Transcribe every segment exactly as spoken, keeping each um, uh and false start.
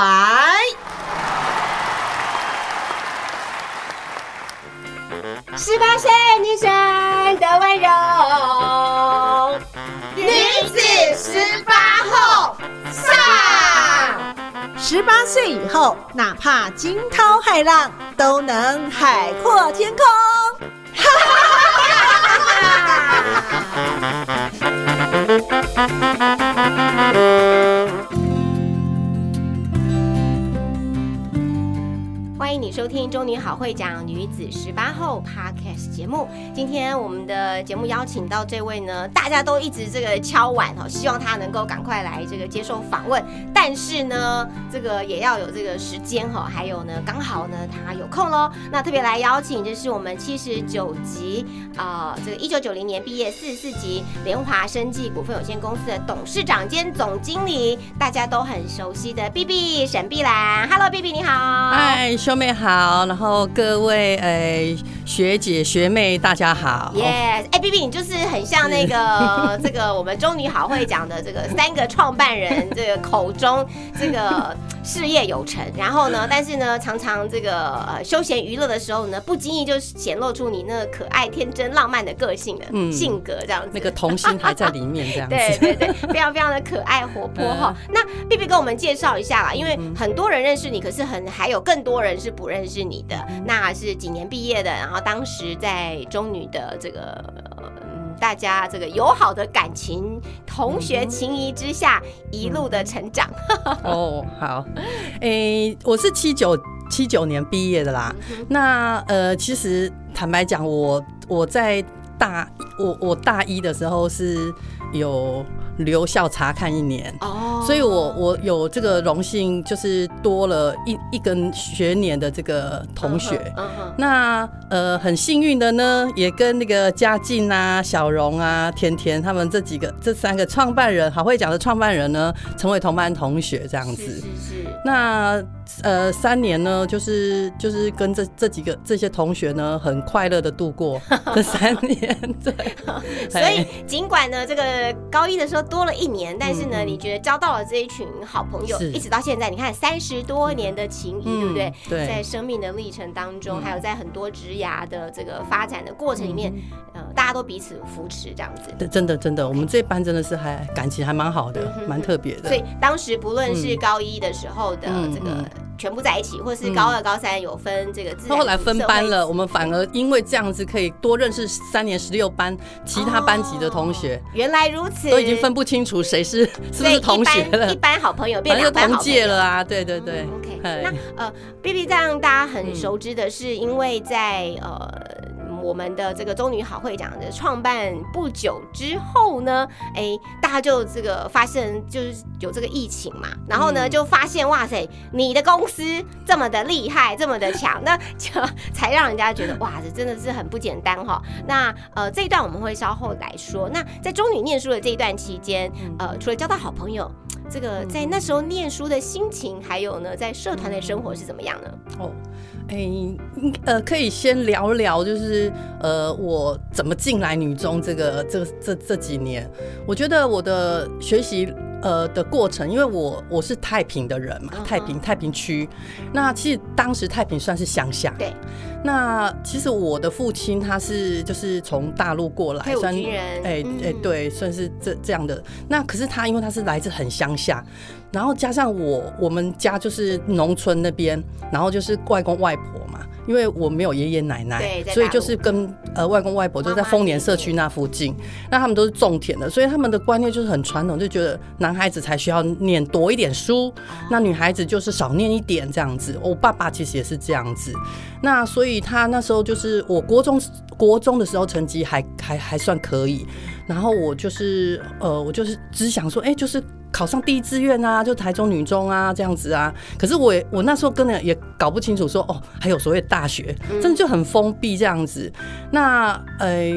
来。十八岁女生的温柔，女子十八后上。十八岁以后，哪怕惊涛骇浪，都能海阔天空。欢迎你收听中女好会讲女子十八后 Podcast 节目。今天我们的节目邀请到这位呢，大家都一直这个敲碗哦，希望他能够赶快来这个接受访问，但是呢，这个也要有这个时间哦，还有呢，刚好呢他有空喽。那特别来邀请，这是我们七十九集啊、呃，这个一九九零年毕业，四十四级联华生技股份有限公司的董事长兼总经理，大家都很熟悉的碧碧沈碧兰。Hello， 碧碧你好。嗨，兄弟。妹好，然后各位、欸、学姐学妹大家好。耶、yes, 欸，碧碧你就是很像那个这个我们中女好会讲的这个三个创办人这个口中这个事业有成，然后呢，但是呢，常常这个、呃、休闲娱乐的时候呢，不经意就显露出你那可爱、天真、浪漫的个性的、嗯、性格，这样子。那个童心还在里面，这样子。对对对，非常非常的可爱活泼哈、嗯。那碧碧跟我们介绍一下啦，因为很多人认识你，可是很还有更多人是不认识你的。那是几年毕业的，然后当时在中女的这个。大家这个友好的感情、同学情谊之下，一路的成长。哦，好，诶、欸，我是七九七九年毕业的啦。嗯、那呃，其实坦白讲，我我在大我我大一的时候是有留校察看一年，哦，所以我我有这个荣幸，就是多了一一个学年的这个同学。Uh-huh, uh-huh. 那呃，很幸运的呢，也跟那个嘉靖啊、小荣啊、甜甜他们这几个这三个创办人，好会讲的创办人呢，成为同班同学这样子。是是是。那呃，三年呢，就是就是跟这这几个这些同学呢，很快乐的度过这三年。对。所以尽管呢，这个高一的时候。多了一年，但是呢、嗯，你觉得交到了这一群好朋友，一直到现在，你看三十多年的情谊、嗯，对不对？对，在生命的历程当中，嗯、还有在很多职涯的这个发展的过程里面，嗯呃、大家都彼此扶持，这样子。对，真的真的，我们这班真的是还感情还蛮好的，蛮、嗯、特别的。所以当时不论是高一的时候的这个。嗯嗯嗯全部在一起，或是高二、高三有分这个自然。后来分班了，我们反而因为这样子可以多认识三年十六班其他班级的同学。哦、原来如此，都已经分不清楚谁是是不是同学了。一般好朋友变两班好朋友，反正同届了啊！对对对。嗯、OK， 那呃 ，B B 这样大家很熟知的是，因为在、嗯、呃。我们的这个中女好会讲的创办不久之后呢，哎，大家就这个发现就是有这个疫情嘛，然后呢就发现哇塞，你的公司这么的厉害，这么的强，那才让人家觉得哇，这真的是很不简单哈、哦。那呃这一段我们会稍后来说。那在中女念书的这一段期间，呃，除了交到好朋友。这个在那时候念书的心情，还有呢，在社团的生活是怎么样呢？哦，欸、呃，可以先聊聊，就是呃，我怎么进来女中这个这这这几年，我觉得我的学习。呃的过程，因为我我是太平的人嘛，太平太平区，那其实当时太平算是乡下。对。那其实我的父亲他是就是从大陆过来，算哎哎、欸欸、对，算是这这样的。那可是他因为他是来自很乡下，然后加上我我们家就是农村那边，然后就是外公外婆嘛。因为我没有爷爷奶奶，所以就是跟、呃、外公外婆就在丰年社区那附近，那他们都是种田的，所以他们的观念就是很传统，就觉得男孩子才需要念多一点书，那女孩子就是少念一点这样子。我爸爸其实也是这样子，那所以他那时候就是我国中国中的时候成绩还还还算可以，然后我就是呃我就是只想说，哎、欸，就是。考上第一志愿啊，就台中女中啊，这样子啊。可是我也我那时候根本也搞不清楚说，哦，还有所谓大学，真的就很封闭这样子。那呃，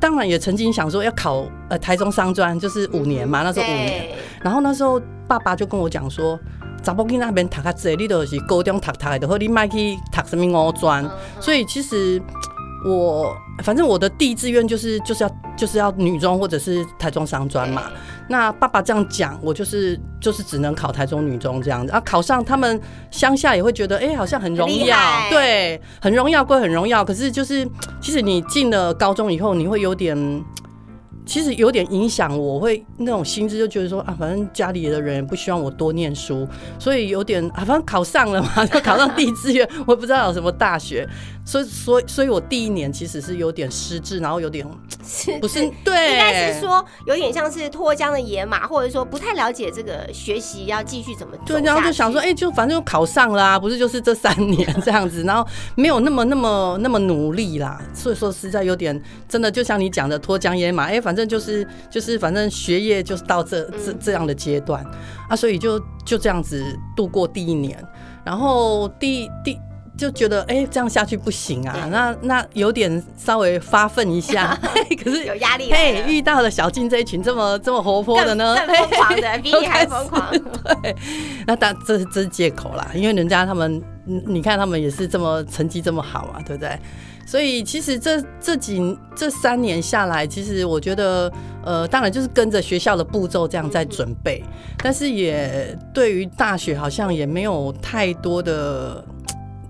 当然也曾经想说要考呃台中商专，就是五年嘛，那时候五年。然后那时候爸爸就跟我讲说。查某囡那边读较济，你就是高中读读的，就好，你莫去读什么五专。所以其实我反正我的第一志愿就是就是要就是要女中或者是台中商专嘛。那爸爸这样讲，我就是就是只能考台中女中这样子啊。考上他们乡下也会觉得，哎、欸，好像很荣耀，对，很荣耀归很荣耀，可是就是其实你进了高中以后，你会有点。其实有点影响我，会那种心智就觉得说啊，反正家里的人也不希望我多念书，所以有点啊，反正考上了嘛，就考上第一志愿，我也不知道有什么大学，所以所以所以我第一年其实是有点失智，然后有点不是对，应该是说有点像是脱缰的野马，或者说不太了解这个学习要继续怎么做。对，然后就想说，哎、欸，就反正就考上啦、啊，不是就是这三年这样子，然后没有那么那么那么努力啦，所以说实在有点真的就像你讲的脱缰野马，哎、欸，反正。就是就是，反正学业就是到这这这样的阶段啊，所以就就这样子度过第一年，然后第第就觉得哎、欸，这样下去不行啊，那那有点稍微发奋一下，可是有压力。哎，遇到了小静这一群这么这么活泼的呢，更疯狂的，比你还疯狂。对，那当这是这是借口啦，因为人家他们，你看他们也是这么成绩这么好嘛，对不对？所以其实这这几这三年下来，其实我觉得，呃，当然就是跟着学校的步骤这样在准备，但是也对于大学好像也没有太多的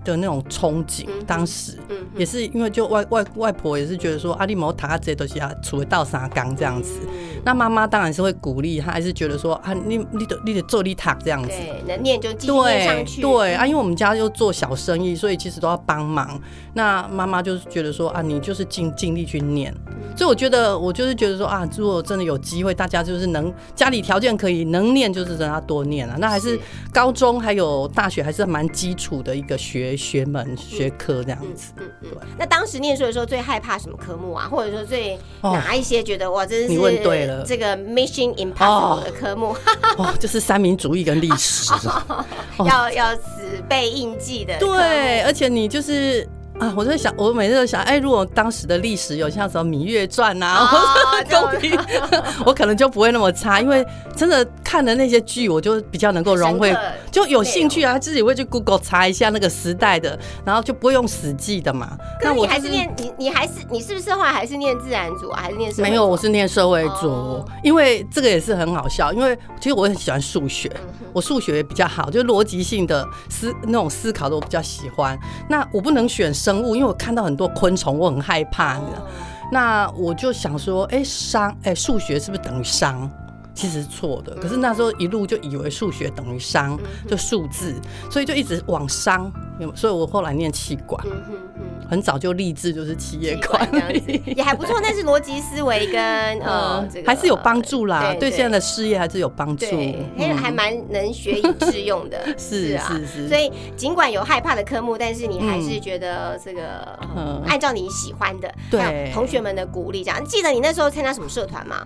的那种憧憬。当时也是因为就外外外婆也是觉得说，啊，你没读这都是啊，除了到三工这样子。那妈妈当然是会鼓励，她还是觉得说啊，你你得你得做你读这样子，对，能念就继续念上去。对，对啊，因为我们家又做小生意，所以其实都要帮忙。那妈妈就是觉得说啊，你就是尽尽力去念。所以我觉得我就是觉得说啊，如果真的有机会，大家就是能家里条件可以能念，就是让他多念啊。那还是高中还有大学还是蛮基础的一个学学门学科这样子。嗯嗯嗯、对。那当时念书的时候最害怕什么科目啊？或者说最哪一些觉得、哦、哇，真是你问对了。这个 Mission Impossible 的科目、哦哦、就是三民主义跟历史、哦哦、要要死背硬记的科目。对，而且你就是啊，我就想，我每次都想，哎、欸，如果当时的历史有像什么《芈月传》啊，哦、公平，我可能就不会那么差，因为真的看了那些剧，我就比较能够融会，就有兴趣啊，自己会去 Google 查一下那个时代的，然后就不会用死记的嘛。那我、就是、你还是念你你还是你是不是后来还是念自然组啊，还是念社會組？没有，我是念社会组、哦，因为这个也是很好笑，因为其实我很喜欢数学，嗯、我数学也比较好，就是逻辑性的思那种思考的我比较喜欢。那我不能选社。生物，因为我看到很多昆虫，我很害怕。那我就想说，哎、欸，商，哎、欸，数学是不是等于商？其实错的。可是那时候一路就以为数学等于商，就数字，所以就一直往商。所以我后来念企管，很早就立志就是企业管理，也还不错。但是逻辑思维跟呃、這個、还是有帮助啦， 对, 對, 對, 对现在的事业还是有帮助，嗯、还蛮能学以致用的。是, 是啊，是是。所以尽管有害怕的科目，但是你还是觉得这个、嗯、按照你喜欢的，对同学们的鼓励这样。记得你那时候参加什么社团吗？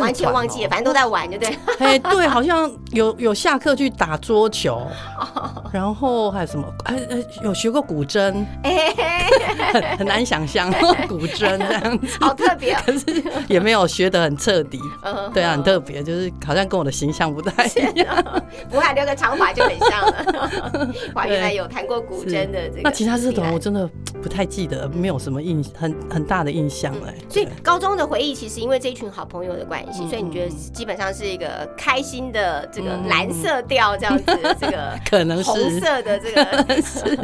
完全忘记了，反正都在玩就对了。哎，对，好像有有下课去打桌球，然后还有什么？哎哎，有学过古筝，很很难想象古筝这样子，好特别、哦。可是也没有学得很彻底，对啊，很特别，就是好像跟我的形象不太一样。我还留个长发就很像了。哇，原来有弹过古筝的这个。那其他社团我真的不太记得，没有什么印很很大的印象哎、欸嗯。所以高中的回忆，其实因为这一群好朋友的关系。所以你觉得基本上是一个开心的这个蓝色调这样子，这个可能是红色的这个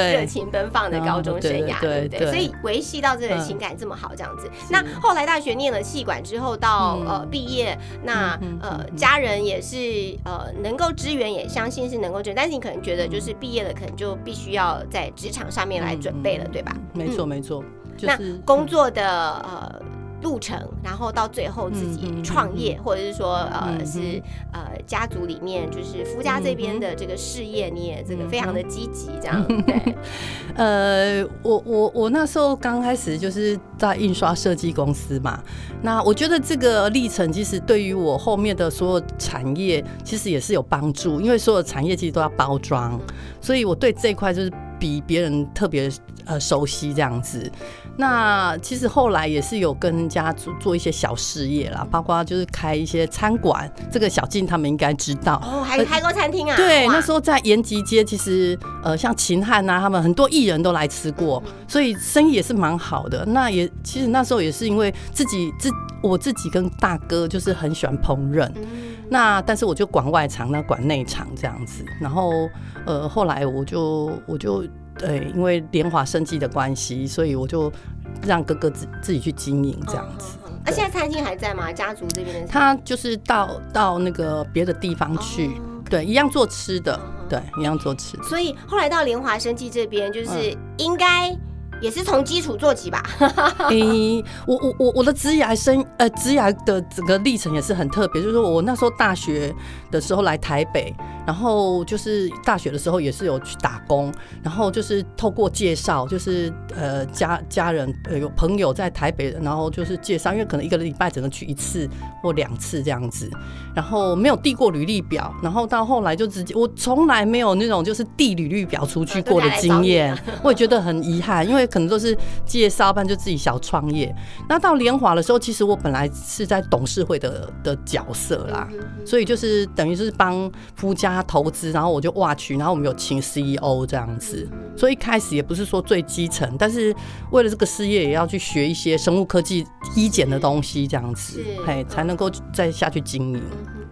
热情奔放的高中生涯，对不对？所以维系到这个情感这么好这样子。那后来大学念了企管之后到呃毕业，那呃家人也是呃能够支援，也相信是能够支援，但是你可能觉得就是毕业了，可能就必须要在职场上面来准备了，对吧？没错没错。那工作的呃。路程，然后到最后自己创业，嗯、或者是说，呃，嗯、是呃家族里面就是夫家这边的这个事业，你也这个非常的积极，这样、嗯、对。呃，我我我那时候刚开始就是在印刷设计公司嘛，那我觉得这个历程其实对于我后面的所有产业其实也是有帮助，因为所有产业其实都要包装，所以我对这一块就是比别人特别呃熟悉这样子。那其实后来也是有跟家族做一些小事业啦，包括就是开一些餐馆，这个小静他们应该知道哦，还开过餐厅啊、呃、对，那时候在延吉街，其实呃像秦汉啊他们很多艺人都来吃过，所以生意也是蛮好的。那也其实那时候也是因为自己自我自己跟大哥就是很喜欢烹饪、嗯、那但是我就管外场，那管内场这样子，然后呃后来我就我就对，因为联华生计的关系，所以我就让哥哥自己去经营这样子。嗯嗯嗯、啊，现在餐厅还在吗？家族这边的？他就是到到那个别的地方去，哦、对，一样做吃的，嗯、对，一样做吃的。所以后来到联华生计这边，就是应该也是从基础做起吧。嗯、我我我我的职涯生呃职涯的整个历程也是很特别，就是我那时候大学的时候来台北。然后就是大学的时候也是有去打工，然后就是透过介绍，就是呃家家人呃有朋友在台北，然后就是介绍，因为可能一个礼拜只能去一次或两次这样子，然后没有递过履历表，然后到后来就直接我从来没有那种就是递履历表出去过的经验，我也觉得很遗憾，因为可能都是介绍，不然就自己小创业。那到联华的时候，其实我本来是在董事会的的角色啦，所以就是等于是帮夫家。他投资，然后我就挖去，然后我们有请 C E O 这样子，所以一开始也不是说最基层，但是为了这个事业也要去学一些生物科技医检的东西这样子，嘿，才能够再下去经营。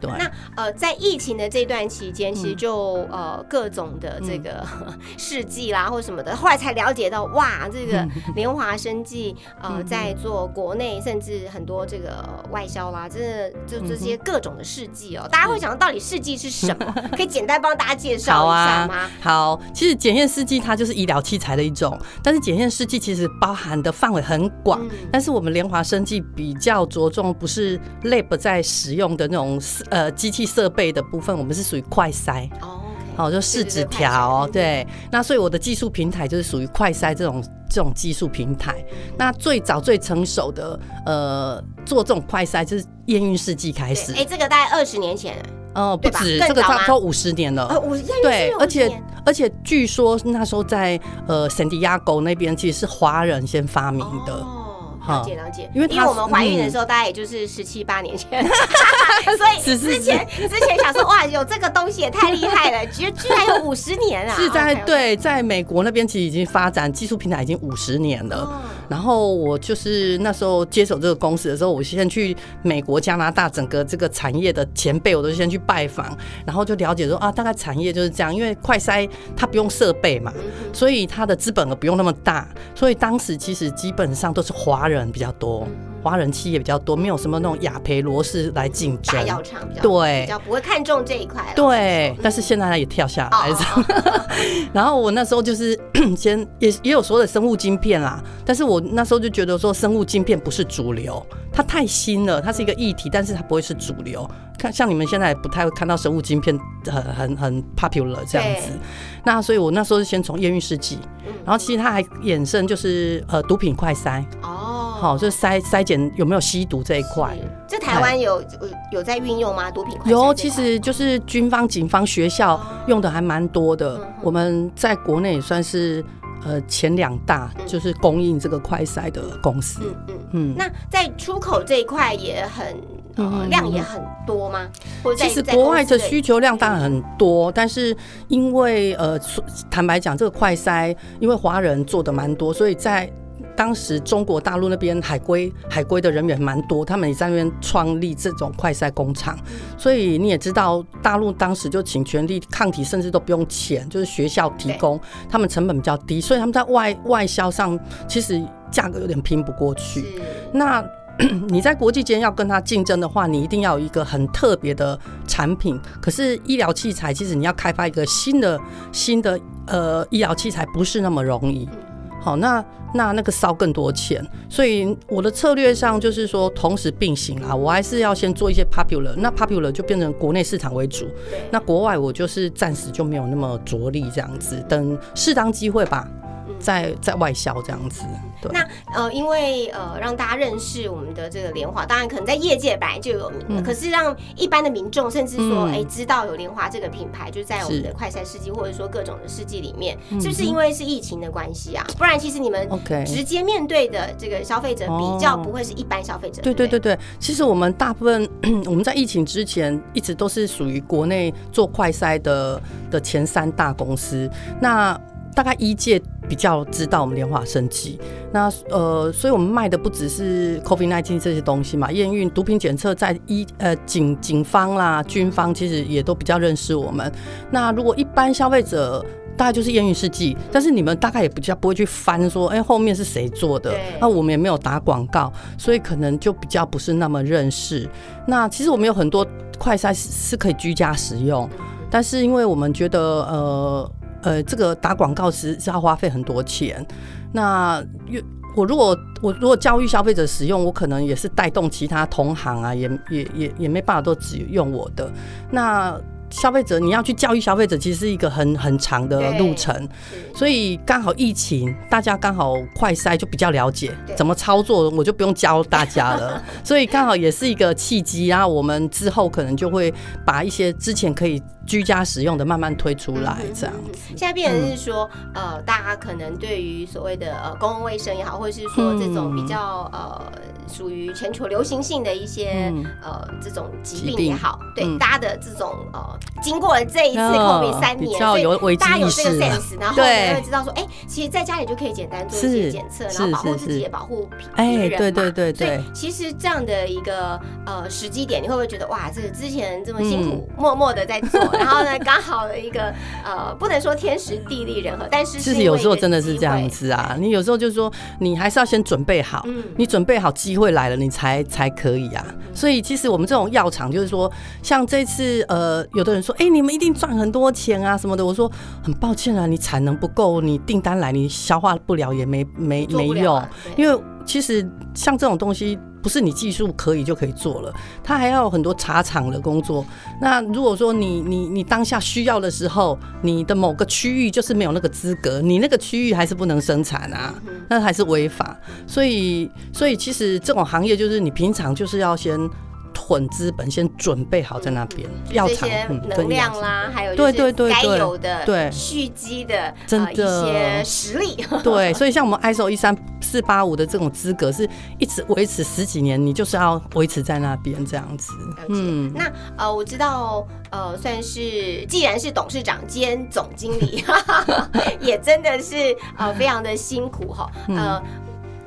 对，那呃，在疫情的这段期间，其实就、嗯、呃各种的这个、嗯、事迹啦或什么的，后来才了解到，哇，这个联华生技、嗯、呃在做国内甚至很多这个外销啦，真的就这些各种的事迹哦、喔嗯，大家会想到底事迹是什么？可以简单帮大家介绍一下吗？好啊，好，其实检验试剂它就是医疗器材的一种，但是检验试剂其实包含的范围很广、嗯，但是我们联华生技比较着重不是 lab 在使用的那种。呃，机器设备的部分，我们是属于快筛。哦、oh, okay. 哦，就试纸条，对。那所以我的技术平台就是属于快筛这种这种技术平台。那最早最成熟的，呃，做这种快筛就是验孕试剂开始。哎、欸，这个大概二十年前。哦、嗯，不止，这个差不多五十年了。呃、哦，对，而且而且据说那时候在呃圣地亚哥那边，其实是华人先发明的。Oh.了解了解，因为我们怀孕的时候大概也就是十七八年前，嗯、所以之前之前想说哇，有这个东西也太厉害了，居居然有五十年啊！是在 okay, okay. 对，在美国那边其实已经发展技术平台已经五十年了、哦。然后我就是那时候接手这个公司的时候，我先去美国、加拿大整个这个产业的前辈，我都先去拜访，然后就了解说啊，大概产业就是这样，因为快筛它不用设备嘛，嗯、所以它的资本额不用那么大，所以当时其实基本上都是华人。比较多，华人企业比较多，没有什么那种亚培罗氏来竞争，大药厂比较对，比较不会看重这一块。对，但是现在他也跳下来，哦、然后我那时候就是先也也有所有的生物晶片啦，但是我那时候就觉得说生物晶片不是主流，它太新了，它是一个议题，但是它不会是主流。看像你们现在也不太会看到生物晶片很很很 popular 这样子。那所以我那时候是先从验孕试剂，然后其实它还衍生就是呃毒品快筛。哦。好、哦，就筛筛检有没有吸毒这一块，这台湾有有在运用吗？毒品快有，其实就是军方、警方、学校用的还蛮多的、嗯。我们在国内也算是呃前两大、嗯，就是供应这个快筛的公司。嗯 嗯, 嗯那在出口这一块也很、呃、量也很多吗？嗯、其实国外的需求量当然很多，嗯、但是因为呃坦白讲，这个快筛因为华人做的蛮多，所以在当时中国大陆那边海归海归的人员蛮多，他们也在那边创立这种快筛工厂，所以你也知道大陆当时就请全力抗体，甚至都不用钱，就是学校提供，他们成本比较低，所以他们在外外销上其实价格有点拼不过去。那你在国际间要跟他竞争的话，你一定要有一个很特别的产品。可是医疗器材其实你要开发一个新的新的呃医疗器材不是那么容易。好，那那那个烧更多钱，所以我的策略上就是说同时并行啦，我还是要先做一些 popular， 那 popular 就变成国内市场为主，那国外我就是暂时就没有那么着力这样子，等适当机会吧。在在外销这样子。对，那呃，因为呃让大家认识我们的这个莲花，当然可能在业界本来就有名、嗯，可是让一般的民众甚至说，哎、嗯欸，知道有莲花这个品牌，就在我们的快筛试剂或者说各种的试剂里面、嗯，是不是因为是疫情的关系啊？不然其实你们直接面对的这个消费者比较不会是一般消费者、哦。对对对对，其实我们大部分我们在疫情之前一直都是属于国内做快筛的的前三大公司，那大概一届比较知道我们莲花生技，那呃，所以我们卖的不只是 COVID 十九 这些东西嘛，验孕、毒品检测，在医呃警警方啦、军方其实也都比较认识我们。那如果一般消费者，大概就是验孕试剂，但是你们大概也比较不会去翻说，哎、欸，后面是谁做的？那、啊、我们也没有打广告，所以可能就比较不是那么认识。那其实我们有很多快筛是可以居家使用，但是因为我们觉得呃。呃，这个打广告是要花费很多钱。那我如果我如果教育消费者使用，我可能也是带动其他同行啊，也也也也没办法都只用我的。那消费者你要去教育消费者，其实是一个很很长的路程。所以刚好疫情，大家刚好快筛就比较了解怎么操作，我就不用教大家了。所以刚好也是一个契机啊，我们之后可能就会把一些之前可以居家使用的慢慢推出来，这样子。现在变成是说、嗯呃、大家可能对于所谓的、呃、公共卫生也好，或者是说这种比较、嗯、呃属于全球流行性的一些、嗯、呃这种疾病也好，对、嗯、大家的这种呃经过了这一次 COVID 三年、呃，所以大家有这个 sense， 然后也会知道说，哎、欸，其实在家里就可以简单做一些检测，然后保护自己也保护别人嘛、欸。对对对对。所以其实这样的一个呃时机点，你会不会觉得哇，这个之前这么辛苦，嗯、默默的在做？然后呢，刚好一个呃，不能说天时地利人和，但是是有时候真的是这样子啊。你有时候就是说，你还是要先准备好，嗯、你准备好机会来了，你才才可以啊。所以其实我们这种药厂就是说，像这次呃，有的人说，哎、欸，你们一定赚很多钱啊什么的。我说很抱歉啊，你产能不够，你订单来你消化不了也没没没用、啊，因为其实像这种东西。不是你技术可以就可以做了，他还要有很多茶厂的工作。那如果说你你你当下需要的时候，你的某个区域就是没有那个资格，你那个区域还是不能生产啊，那还是违法。所以所以其实这种行业就是你平常就是要先混资本，先准备好在那边，药厂能量啦，还有就是该有的蓄积的一些实力。对，所以像我们 I S O 一三四八五的这种资格是一直维持十几年，你就是要维持在那边这样子。嗯，那呃，我知道呃，算是既然是董事长兼总经理，也真的是呃非常的辛苦哈，呃。嗯，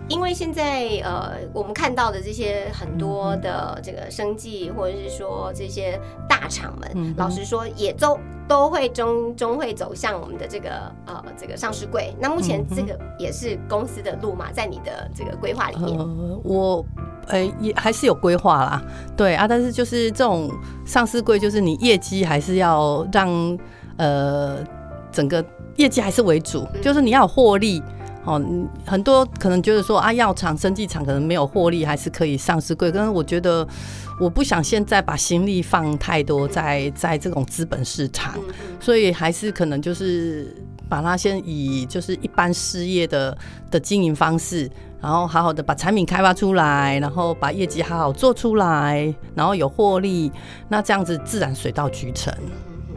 因为现在呃，我们看到的这些很多的这个生技，或者是说这些大厂们，嗯、老实说也都都会终终会走向我们的这个呃这个上市柜。那目前这个也是公司的路嘛，在你的这个规划里面，呃、我呃、欸、也还是有规划啦，对啊，但是就是这种上市柜，就是你业绩还是要让呃整个业绩还是为主，嗯、就是你要有获利。哦，很多可能觉得说啊，药厂、生技厂可能没有获利，还是可以上市柜。但是我觉得，我不想现在把心力放太多在在这种资本市场，所以还是可能就是把它先以就是一般事业的的经营方式。然后好好的把产品开发出来，然后把业绩好好做出来，然后有获利，那这样子自然水到渠成。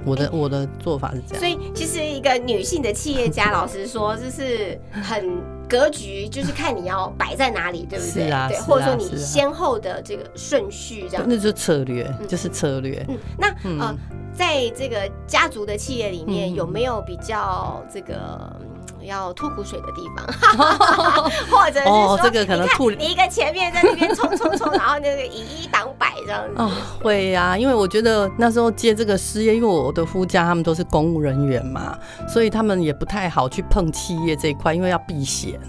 我的我的做法是这样。所以其实一个女性的企业家，老实说就是很格局，就是看你要摆在哪里，对不对？是啊，对，或者说你先后的这个顺序这样。那就是策略，嗯、就是策略。嗯，那、嗯、呃，在这个家族的企业里面，嗯、有没有比较这个？要吐苦水的地方或者是说、哦這個、可能吐你看你一个前面在那边冲冲冲然后那個以一挡百这样子、哦、会啊，因为我觉得那时候接这个事业，因为我的夫家他们都是公务人员嘛，所以他们也不太好去碰企业这一块，因为要避险。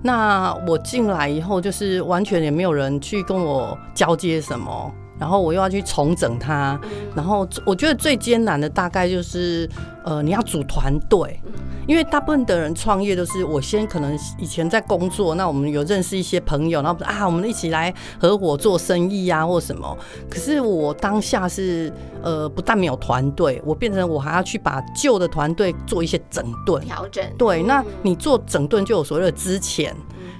那我进来以后就是完全也没有人去跟我交接什么，然后我又要去重整它，然后我觉得最艰难的大概就是呃，你要组团队，因为大部分的人创业都是我先可能以前在工作，那我们有认识一些朋友，然后啊我们一起来合伙做生意啊或什么，可是我当下是呃不但没有团队，我变成我还要去把旧的团队做一些整顿调整，对，那你做整顿就有所谓的资遣，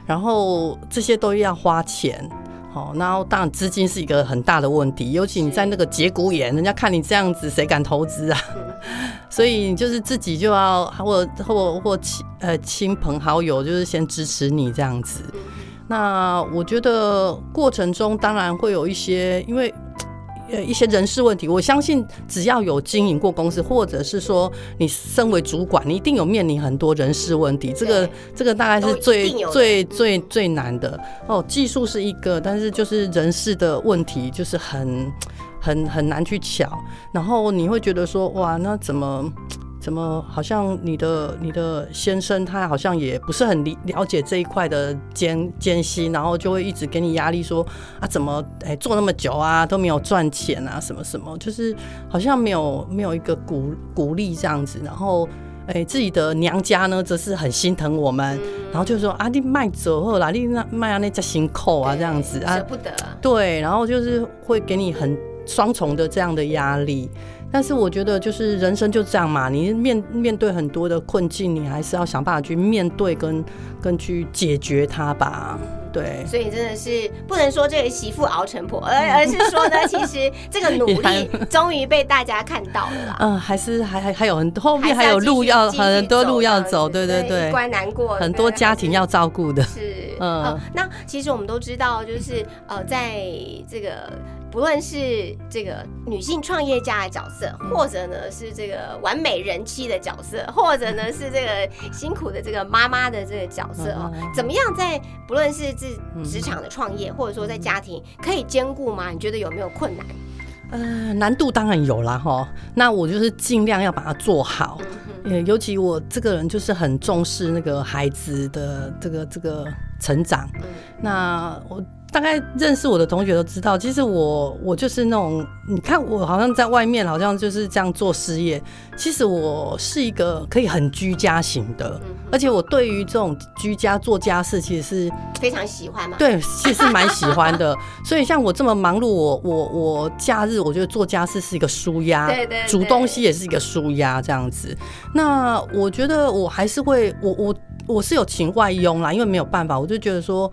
然后这些都要花钱，哦，然后当然资金是一个很大的问题，尤其你在那个节骨眼，人家看你这样子，谁敢投资啊？所以你就是自己就要或或或亲呃亲朋好友，就是先支持你这样子。那我觉得过程中当然会有一些，因为呃一些人事问题，我相信只要有经营过公司，或者是说你身为主管，你一定有面临很多人事问题，这个这个大概是最最最最难的哦。技术是一个，但是就是人事的问题就是很很很难去巧，然后你会觉得说哇，那怎么怎么好像你的你的先生他好像也不是很了解这一块的艰艰辛，然后就会一直给你压力说啊怎么哎做那么久啊都没有赚钱啊什么什么，就是好像没有没有一个鼓鼓励这样子，然后哎自己的娘家呢则是很心疼我们，然后就说啊你卖走后啦，你卖那家辛苦啊这样子啊舍不得，对，然后就是会给你很双重的这样的压力。但是我觉得就是人生就这样嘛，你 面, 面对很多的困境，你还是要想办法去面对跟跟去解决它吧。对，所以真的是不能说这个媳妇熬成婆，而而是说呢，其实这个努力终于被大家看到了啦。嗯，还是还还还有很多后面还有路要很多路要走，对对对，一关难过，很多家庭要照顾的。是，嗯、呃，那其实我们都知道，就是呃，在这个。不论是这个女性创业家的角色，或者呢是这个完美人妻的角色，或者呢是这个辛苦的这个妈妈的这个角色、哦、怎么样在不论是职场的创业，或者说在家庭可以兼顾吗？你觉得有没有困难？呃，难度当然有啦齁，那我就是尽量要把它做好、嗯、尤其我这个人就是很重视那个孩子的这个这个成长、嗯、那我大概认识我的同学都知道，其实我我就是那种，你看我好像在外面好像就是这样做事业，其实我是一个可以很居家型的，而且我对于这种居家做家事其实是非常喜欢嘛，对，其实蛮喜欢的所以像我这么忙碌，我我我假日我觉得做家事是一个抒压，对对对，煮东西也是一个抒压这样子。那我觉得我还是会我我我是有请外佣啦，因为没有办法，我就觉得说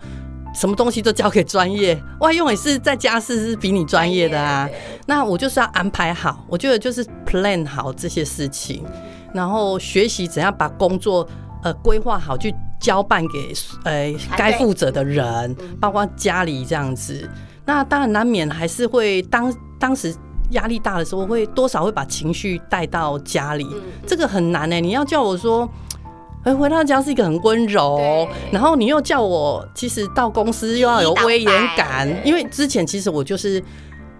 什么东西都交给专业，外用也是在家事是比你专业的啊。那我就是要安排好，我觉得就是 plan 好这些事情，然后学习怎样把工作呃规划好，去交办给呃该负责的人，包括家里这样子。那当然难免还是会当当时。压力大的时候会多少会把情绪带到家里，这个很难欸，你要叫我说哎，回到家是一个很温柔，然后你又叫我，其实到公司又要有威严感，因为之前其实我就是，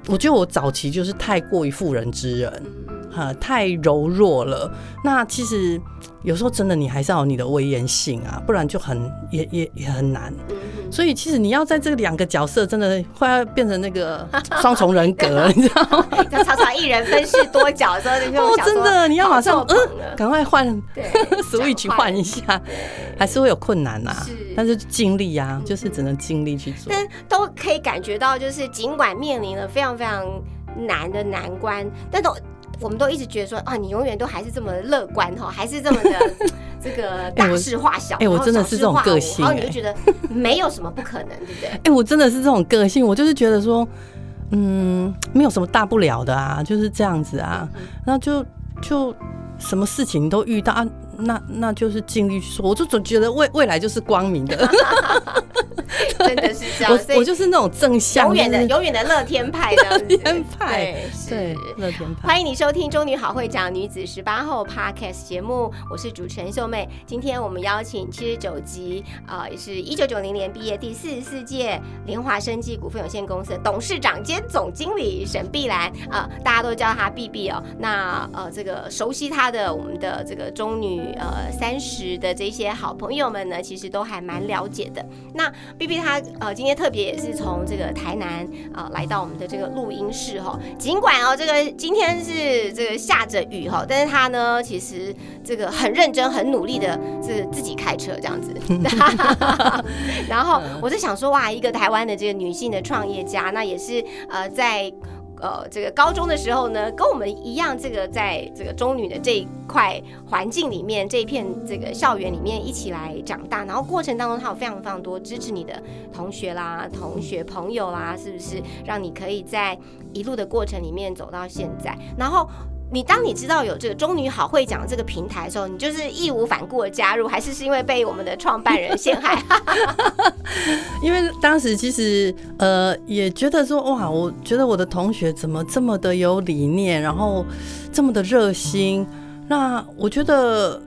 我觉得我早期就是太过于妇人之仁，呃、太柔弱了。那其实有时候真的你还是要有你的威严性啊，不然就很也也也很难。所以其实你要在这两个角色，真的快要变成那个双重人格，你知道吗？要常常一人分饰多角的时候，哦，真的，你要马上嗯，赶快换 switch 换一下，还是会有困难啊。但是尽力啊，就是只能尽力去做。但都可以感觉到，就是尽管面临了非常非常难的难关，但都。我们都一直觉得说啊，你永远都还是这么乐观哈，还是这么的这个大事化小。哎、欸欸，我真的是这种个性、欸，然后你就觉得没有什么不可能，对不对？哎、欸，我真的是这种个性，我就是觉得说，嗯，没有什么大不了的啊，就是这样子啊，那就就什么事情都遇到啊，那那就是尽力去说，我就总觉得未未来就是光明的。真的是这样，我我就是那种正向，永远的永远的乐天派的，乐天派，对，乐天派。欢迎你收听《中女好会长女子十八后》Podcast 节目，我是主持人秀妹。今天我们邀请七十九集，啊、呃，也是一九九零年毕业第四十四届联华生技股份有限公司的董事长兼总经理沈碧蘭，啊、呃，大家都叫她碧碧哦。那呃，这个熟悉她的我们的这个中女呃三十的这些好朋友们呢，其实都还蛮了解的。那碧碧她呃今天特别也是从这个台南啊、呃、来到我们的这个录音室哈、哦，尽管哦这个今天是这个下着雨哈、哦，但是她呢其实这个很认真很努力的是自己开车这样子，然后我就想说哇，一个台湾的这个女性的创业家，那也是呃在。呃，这个高中的时候呢，跟我们一样，这个在这个中女的这一块环境里面，这一片这个校园里面一起来长大，然后过程当中，他有非常非常多支持你的同学啦、同学朋友啦，是不是让你可以在一路的过程里面走到现在？然后你当你知道有这个中女好会讲这个平台的时候，你就是义无反顾的加入，还是是因为被我们的创办人陷害？因为当时其实呃也觉得说哇，我觉得我的同学怎么这么的有理念，然后这么的热心。那我觉得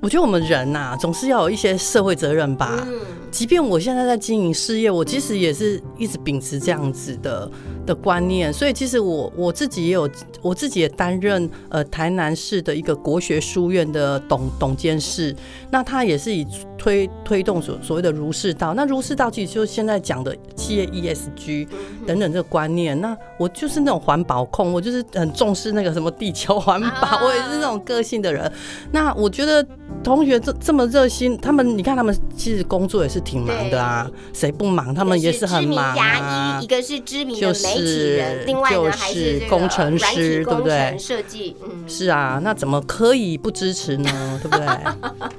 我觉得我们人啊总是要有一些社会责任吧、嗯、即便我现在在经营事业，我其实也是一直秉持这样子的的观念，所以其实我我自己也有我自己也担任呃台南市的一个国学书院的董董监事，那他也是以推推动所所谓的儒释道，那儒释道其实就是现在讲的企业 E S G 等等这个观念，那我就是那种环保控，我就是很重视那个什么地球环保，我也是那种个性的人，那我觉得同学这这么热心，他们你看他们其实工作也是挺忙的啊，谁不忙？他们也是很忙啊。一个是知名的媒体人，就是、另外呢还是工程师，对不对？设计，嗯，是啊，那怎么可以不支持呢？对不对？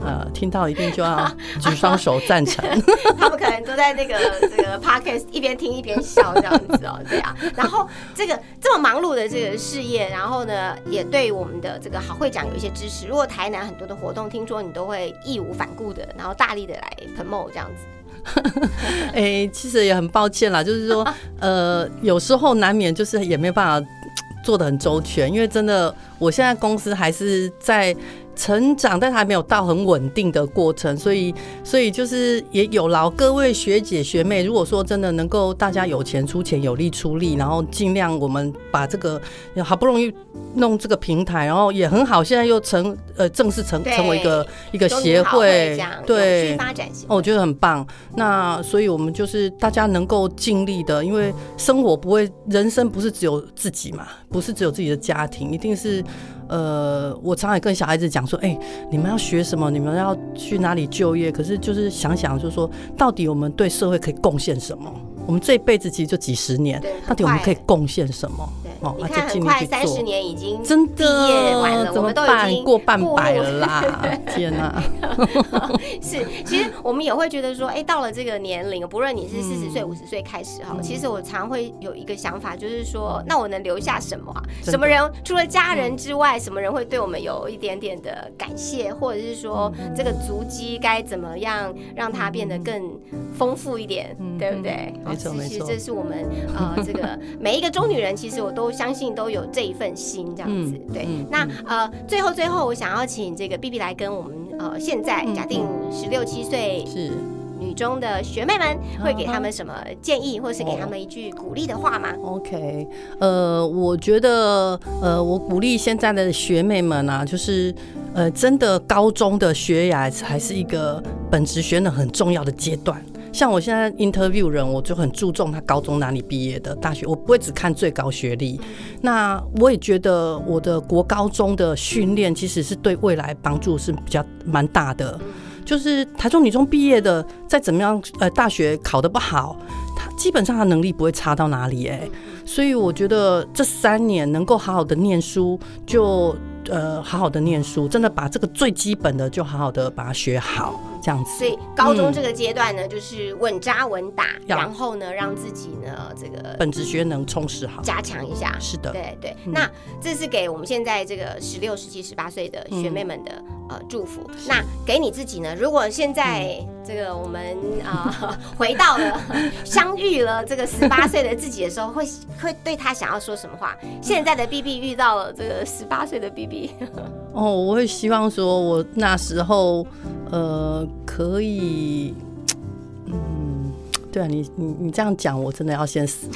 呃，听到一定就要举双手赞成。他们可能都在那个这个 podcast 一边听一边笑这样子哦，对啊。然后这个这么忙碌的这个事业，然后呢，也对我们的这个好会长有一些支持。如果台南很多的活动，听说你都会义无反顾的，然后大力的来 promote 这样子。哎、欸，其实也很抱歉啦，就是说，呃，有时候难免就是也没办法做得很周全，因为真的，我现在公司还是在成长，但还没有到很稳定的过程，所以，所以就是也有劳各位学姐学妹，如果说真的能够大家有钱出钱，有力出力，然后尽量我们把这个好不容易弄这个平台，然后也很好，现在又成呃正式成成为一个一个协会，对，发展协会，我觉得很棒。那所以我们就是大家能够尽力的，因为生活不会，人生不是只有自己嘛，不是只有自己的家庭，一定是。呃，我常常也跟小孩子讲说，哎、欸，你们要学什么？你们要去哪里就业？可是就是想想，就是说，到底我们对社会可以贡献什么？我们这一辈子其实就几十年，到底我们可以贡献什么？对，哦、你看很快三十年已经真的毕业完了，我们都已经过半百了啦！天哪、啊，是，其实我们也会觉得说，哎、欸，到了这个年龄，不论你是四十岁、五十岁开始哈、嗯，其实我常会有一个想法，就是说，那我能留下什么啊？什么人除了家人之外？嗯，什么人会对我们有一点点的感谢，或者是说这个足迹该怎么样让它变得更丰富一点，嗯、对不对？没错没错，其实这是我们呃这个每一个中女人，其实我都相信都有这一份心这样子。嗯、对，嗯、那呃最后最后，我想要请这个碧碧来跟我们呃现在假定十六七岁是女中的学妹们，会给他们什么建议，或是给他们一句鼓励的话吗 ？OK， 呃，我觉得，呃，我鼓励现在的学妹们啊，就是，呃，真的高中的学涯还是一个本职学的很重要的阶段。像我现在 interview 人，我就很注重他高中哪里毕业的，大学我不会只看最高学历。那我也觉得我的国高中的训练其实是对未来帮助是比较蛮大的。就是台中女中毕业的，再怎么样，呃，大学考得不好，他基本上他能力不会差到哪里哎、欸，所以我觉得这三年能够好好的念书，就呃好好的念书，真的把这个最基本的就好好的把它学好，这样子。所以高中这个阶段呢，嗯、就是稳扎稳打，然后呢，让自己呢这个本职学能充实好，加强一下。是的，对对、嗯。那这是给我们现在这个十六、十七、十八岁的学妹们的。嗯呃，祝福。那给你自己呢？如果现在这个我们啊、呃、回到了相遇了这个十八岁的自己的时候，会会对他想要说什么话？现在的 B B 遇到了这个十八岁的 B B， 哦，我会希望说，我那时候呃可以，嗯，对啊，你你你这样讲，我真的要先死，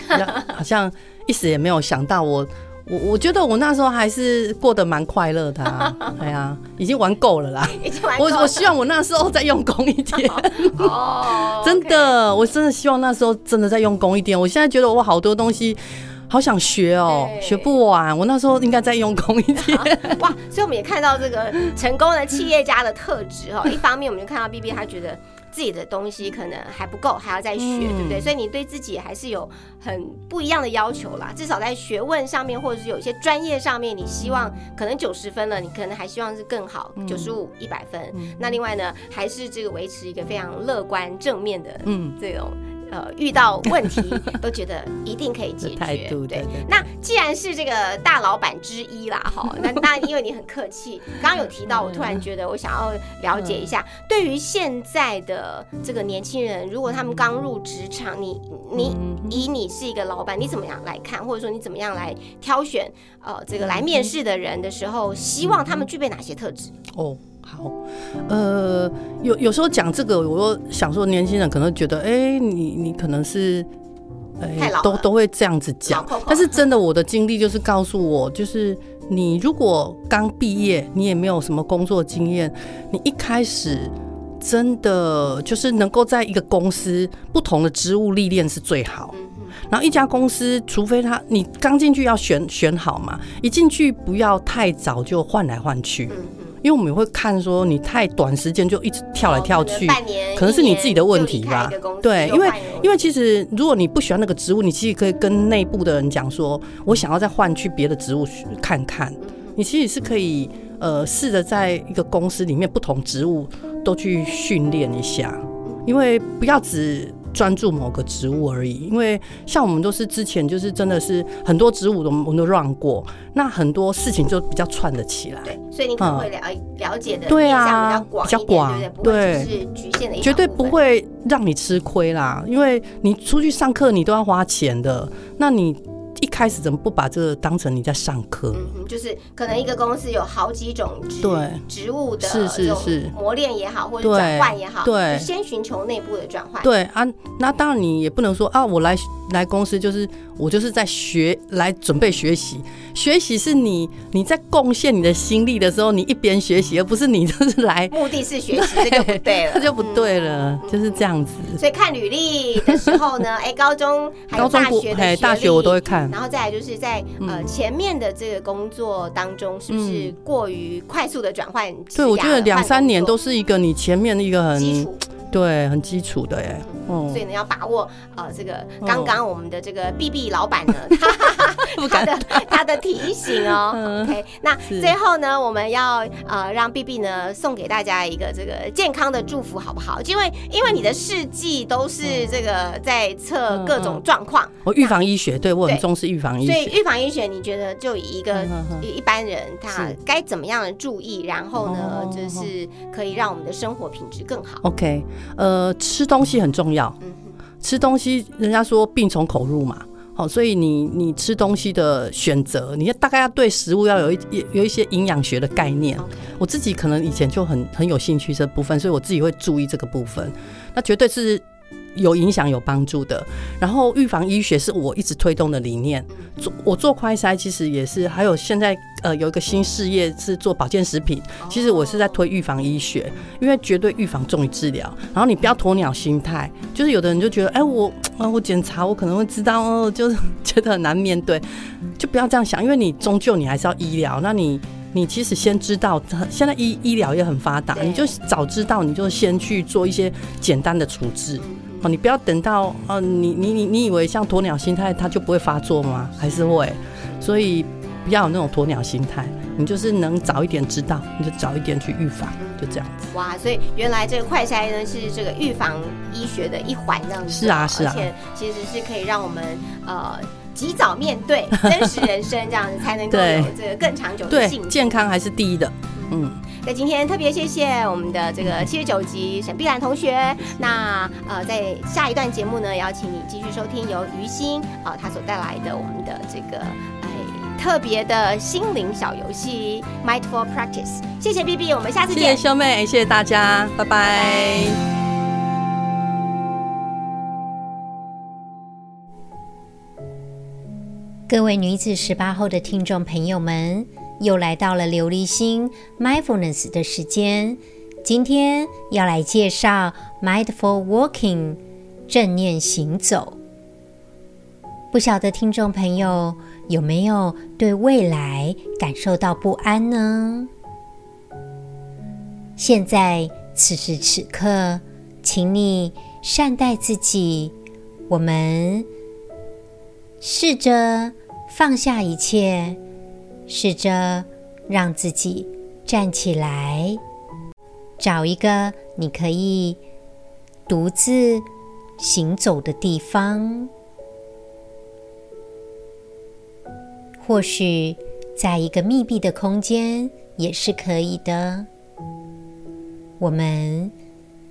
好像一时也没有想到我。我我觉得我那时候还是过得蛮快乐的啊，哎呀，已经玩够了啦，已经玩够了。我我希望我那时候再用功一点，哦，真的， okay. 我真的希望那时候真的再用功一点。我现在觉得我好多东西。好想学哦，学不完。我那时候应该再用功一点。哇，所以我们也看到这个成功的企业家的特质哦。一方面，我们就看到 B B 他觉得自己的东西可能还不够，还要再学，嗯、对不对？所以你对自己还是有很不一样的要求啦。至少在学问上面，或者是有一些专业上面，你希望可能九十分了，你可能还希望是更好，九十五、一百分、嗯。那另外呢，还是这个维持一个非常乐观、正面的这种。呃，遇到问题都觉得一定可以解决，态度 对, 对, 对。那既然是这个大老板之一啦，哈，那那因为你很客气，刚刚有提到，我突然觉得我想要了解一下，对于现在的这个年轻人，如果他们刚入职场，你你以你是一个老板，你怎么样来看，或者说你怎么样来挑选呃这个来面试的人的时候，希望他们具备哪些特质？哦。好，呃，有有时候讲这个，我都想说，年轻人可能觉得，哎、欸，你你可能是，哎、欸，都都会这样子讲。但是真的，我的经历就是告诉我，就是你如果刚毕业，你也没有什么工作经验，你一开始真的就是能够在一个公司不同的职务历练是最好。然后一家公司，除非他你刚进去要选选好嘛，一进去不要太早就换来换去。因为我们也会看说你太短时间就一直跳来跳去，可能是你自己的问题吧。对，因为因为其实如果你不喜欢那个职务，你其实可以跟内部的人讲说，我想要再换去别的职务看看。你其实是可以呃试着在一个公司里面不同职务都去训练一下，因为不要只专注某个职务而已。因为像我们都是之前就是真的是很多职务我们都run过，那很多事情就比较串得起来。对，所以你可能会 了,、嗯、了解的面向比较广一点，对不对？不会只是局限的一小部分，绝对不会让你吃亏啦。因为你出去上课你都要花钱的，那你一开始怎么不把这个当成你在上课？嗯，就是可能一个公司有好几种职务的这种磨练也好，或者转换也好，对，就先寻求内部的转换。对啊，那当然你也不能说啊，我来来公司就是我就是在学来准备学习。学习是你你在贡献你的心力的时候，你一边学习，而不是你就是来目的是学习，这就不对了，这就不对了，嗯、就是这样子。所以看履历的时候呢，哎、欸，高中还有大学的学历，大学我都会看。然后再来就是在、呃、前面的这个工作当中，是不是过于快速的转换、嗯？对，我觉得两三年都是一个你前面一个很基础，对，很基础的耶。嗯、所以呢，要把握呃这个刚刚我们的这个 B B 老板呢，哦、他, 他的他的提醒哦。嗯、OK， 那最后呢，我们要呃让 B B 呢送给大家一个这个健康的祝福，好不好？因为因为你的事迹都是这个在测各种状况，我、嗯嗯嗯哦、预防医学，对我很重视预防医学。所以预防医学，你觉得就以一个、嗯、哼哼一般人他该怎么样的注意，然后呢、哦、就是可以让我们的生活品质更好。OK， 呃，吃东西很重要。嗯、吃东西人家说病从口入嘛、哦、所以 你, 你吃东西的选择你大概要对食物要有 一, 有一些营养学的概念、okay. 我自己可能以前就 很, 很有兴趣这部分，所以我自己会注意这个部分，那绝对是有影响有帮助的。然后预防医学是我一直推动的理念，做我做快筛其实也是，还有现在、呃、有一个新事业是做保健食品，其实我是在推预防医学，因为绝对预防重于治疗。然后你不要鸵鸟心态，就是有的人就觉得哎、欸、我我检查我可能会知道、哦、就是觉得很难面对，就不要这样想，因为你终究你还是要医疗，那你你其实先知道，现在医医疗也很发达，你就早知道你就先去做一些简单的处置。哦、你不要等到、呃、你, 你, 你, 你以为像鸵鸟心态它就不会发作吗？还是会，所以不要有那种鸵鸟心态，你就是能早一点知道你就早一点去预防，就这样子。哇，所以原来这个快筛呢是这个预防医学的一环，这样子。是啊是啊，而且其实是可以让我们呃及早面对真实人生，这样子才能够有这个更长久的幸福。对，健康还是第一的。嗯，那今天特别谢谢我们的这个七十九集沈碧蘭同学。那呃，在下一段节目呢，也要请你继续收听由于心啊他所带来的我们的这个、哎、特别的心灵小游戏 Mindful Practice。谢谢 B B， 我们下次见。谢谢秀妹，谢谢大家，拜拜。拜拜。各位女子十八后的听众朋友们，又来到了琉璃心 mindfulness 的时间。今天要来介绍 mindful walking 正念行走。不晓得听众朋友有没有对未来感受到不安呢？现在此时此刻，请你善待自己，我们试着放下一切，试着让自己站起来，找一个你可以独自行走的地方。或许在一个密闭的空间也是可以的。我们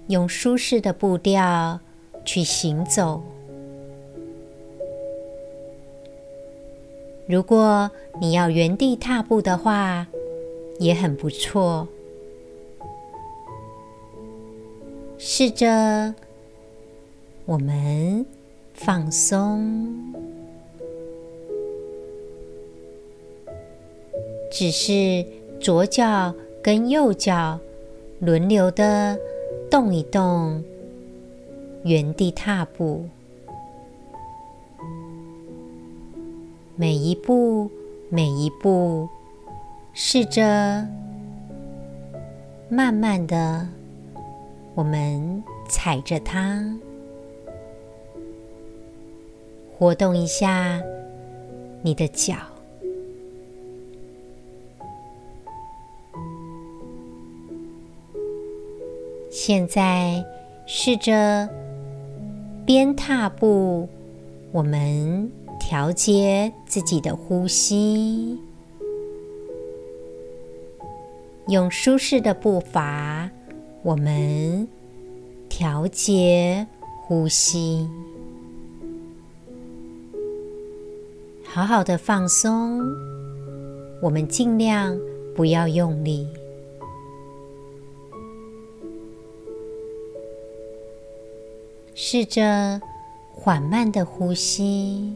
用舒适的步调去行走。如果你要原地踏步的话，也很不错。试着我们放松，只是左脚跟右脚轮流的动一动，原地踏步。每一步，每一步，试着慢慢的，我们踩着它，活动一下你的脚。现在试着边踏步，我们调节自己的呼吸，用舒适的步伐，我们调节呼吸，好好的放松，我们尽量不要用力。试着缓慢的呼吸，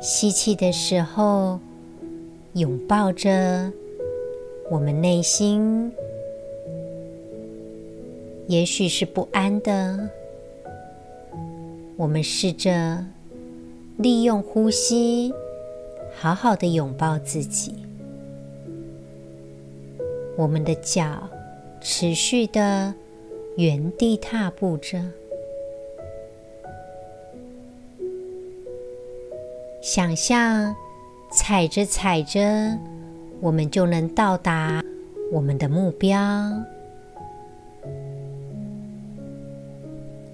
吸气的时候，拥抱着我们内心，也许是不安的。我们试着利用呼吸，好好的拥抱自己。我们的脚持续的原地踏步着。想象踩着踩着，我们就能到达我们的目标，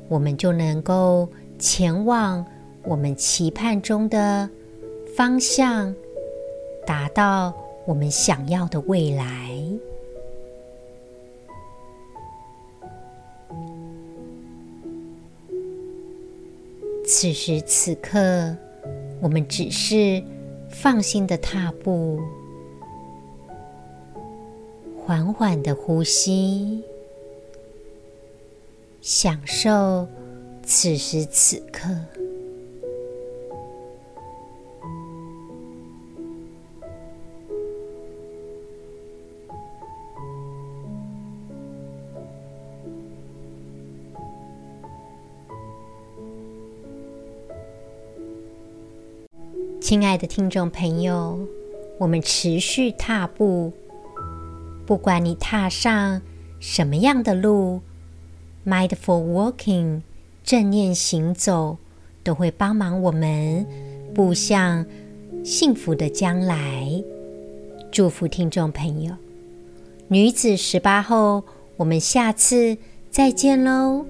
我们就能够前往我们期盼中的方向，达到我们想要的未来。此时此刻，我们只是放心的踏步，缓缓的呼吸，享受此时此刻。亲爱的听众朋友，我们持续踏步，不管你踏上什么样的路 ，mindful walking 正念行走都会帮忙我们步向幸福的将来。祝福听众朋友，女子十八后，我们下次再见喽。